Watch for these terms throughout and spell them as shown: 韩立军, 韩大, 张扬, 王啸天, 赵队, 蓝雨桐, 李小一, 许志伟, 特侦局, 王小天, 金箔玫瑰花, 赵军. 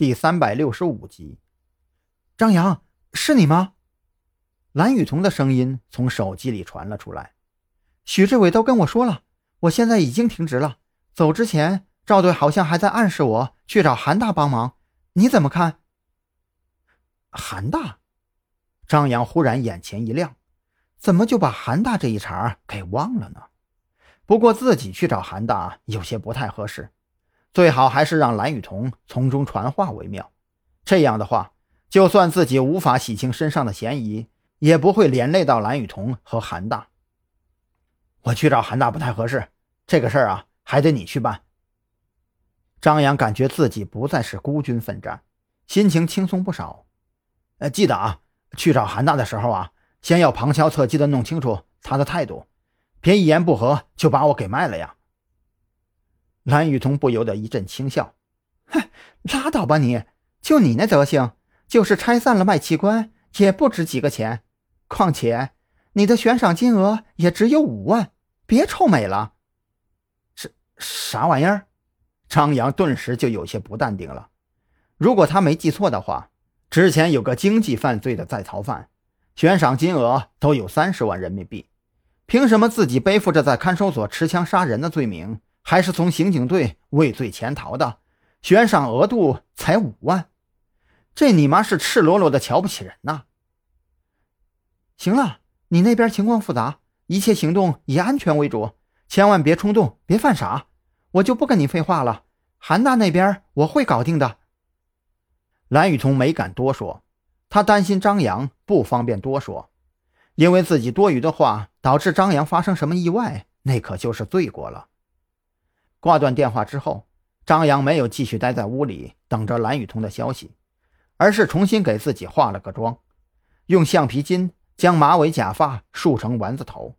第365集。张扬，是你吗？蓝雨桐的声音从手机里传了出来。许志伟都跟我说了，我现在已经停职了。走之前，赵队好像还在暗示我去找韩大帮忙，你怎么看？韩大？张扬忽然眼前一亮，怎么就把韩大这一茬给忘了呢？不过自己去找韩大有些不太合适，最好还是让蓝雨桐从中传话为妙。这样的话，就算自己无法洗清身上的嫌疑，也不会连累到蓝雨桐和韩大。我去找韩大不太合适，这个事儿啊，还得你去办。张扬感觉自己不再是孤军奋战，心情轻松不少。记得啊，去找韩大的时候啊，先要旁敲侧击的弄清楚他的态度，别一言不合就把我给卖了呀。蓝雨桐不由得一阵轻笑，哼，拉倒吧你，就你那德行，就是拆散了卖器官也不值几个钱，况且你的悬赏金额也只有5万，别臭美了。啥玩意儿？张扬顿时就有些不淡定了。如果他没记错的话，之前有个经济犯罪的在逃犯，悬赏金额都有30万人民币，凭什么自己背负着在看守所持枪杀人的罪名，还是从刑警队畏罪潜逃的，悬赏额度才5万？这你妈是赤裸裸的瞧不起人呐！行了，你那边情况复杂，一切行动以安全为主，千万别冲动，别犯傻，我就不跟你废话了，韩大那边我会搞定的。蓝雨桐没敢多说，他担心张扬不方便多说，因为自己多余的话导致张扬发生什么意外，那可就是罪过了。挂断电话之后，张扬没有继续待在屋里等着蓝雨桐的消息，而是重新给自己化了个妆，用橡皮筋将马尾假发束成丸子头，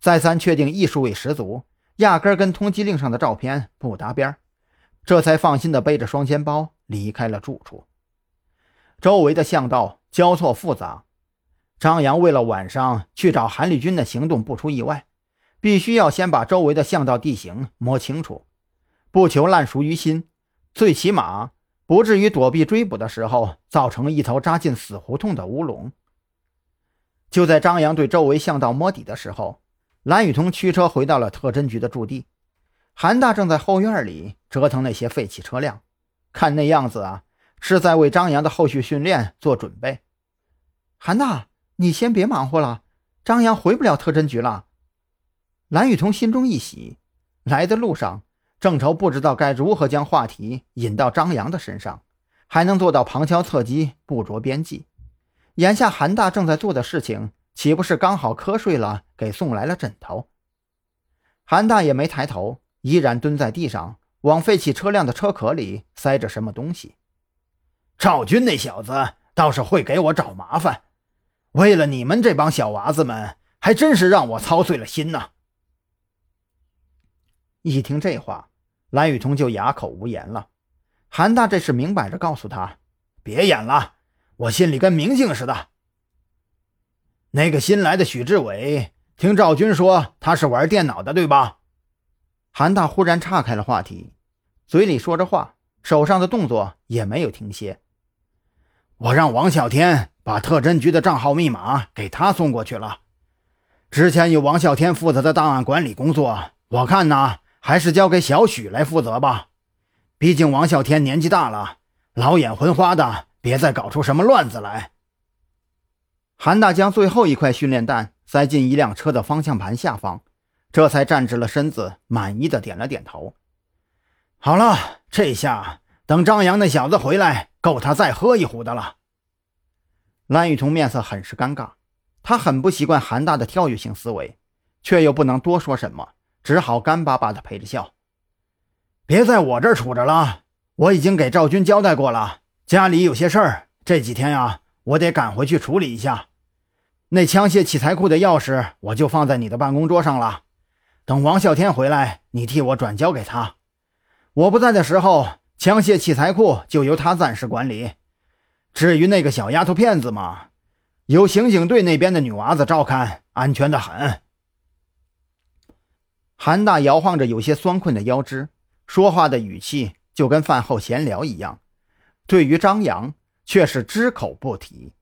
再三确定艺术味十足，压根跟通缉令上的照片不搭边，这才放心地背着双肩包离开了住处。周围的巷道交错复杂，张扬为了晚上去找韩立军的行动不出意外，必须要先把周围的巷道地形摸清楚，不求烂熟于心，最起码不至于躲避追捕的时候造成一头扎进死胡同的乌龙。就在张扬对周围巷道摸底的时候，蓝雨桐驱车回到了特侦局的驻地。韩大正在后院里折腾那些废弃车辆，看那样子啊，是在为张扬的后续训练做准备。韩大，你先别忙活了，张扬回不了特侦局了。蓝雨桐心中一喜，来的路上正愁不知道该如何将话题引到张扬的身上，还能做到旁敲侧击不着边际。眼下韩大正在做的事情，岂不是刚好瞌睡了给送来了枕头？韩大也没抬头，依然蹲在地上，往废弃车辆的车壳里塞着什么东西。赵军那小子倒是会给我找麻烦，为了你们这帮小娃子们，还真是让我操碎了心呐。一听这话，蓝雨桐就哑口无言了。韩大这是明摆着告诉他，别演了，我心里跟明镜似的。那个新来的许志伟，听赵军说他是玩电脑的，对吧？韩大忽然岔开了话题，嘴里说着话，手上的动作也没有停歇。我让王小天把特侦局的账号密码给他送过去了。之前有王小天负责的档案管理工作，我看呢还是交给小许来负责吧，毕竟王啸天年纪大了，老眼昏花的，别再搞出什么乱子来。韩大将最后一块训练弹塞进一辆车的方向盘下方，这才站直了身子，满意的点了点头。好了，这下等张扬那小子回来，够他再喝一壶的了。蓝雨桐面色很是尴尬，他很不习惯韩大的跳跃性思维，却又不能多说什么，只好干巴巴的陪着笑。别在我这儿杵着了，我已经给赵军交代过了，家里有些事儿，这几天啊，我得赶回去处理一下。那枪械器材库的钥匙我就放在你的办公桌上了，等王啸天回来，你替我转交给他。我不在的时候，枪械器材库就由他暂时管理。至于那个小丫头片子嘛，由刑警队那边的女娃子照看，安全的很。韩大摇晃着有些酸困的腰肢，说话的语气就跟饭后闲聊一样，对于张扬却是只口不提。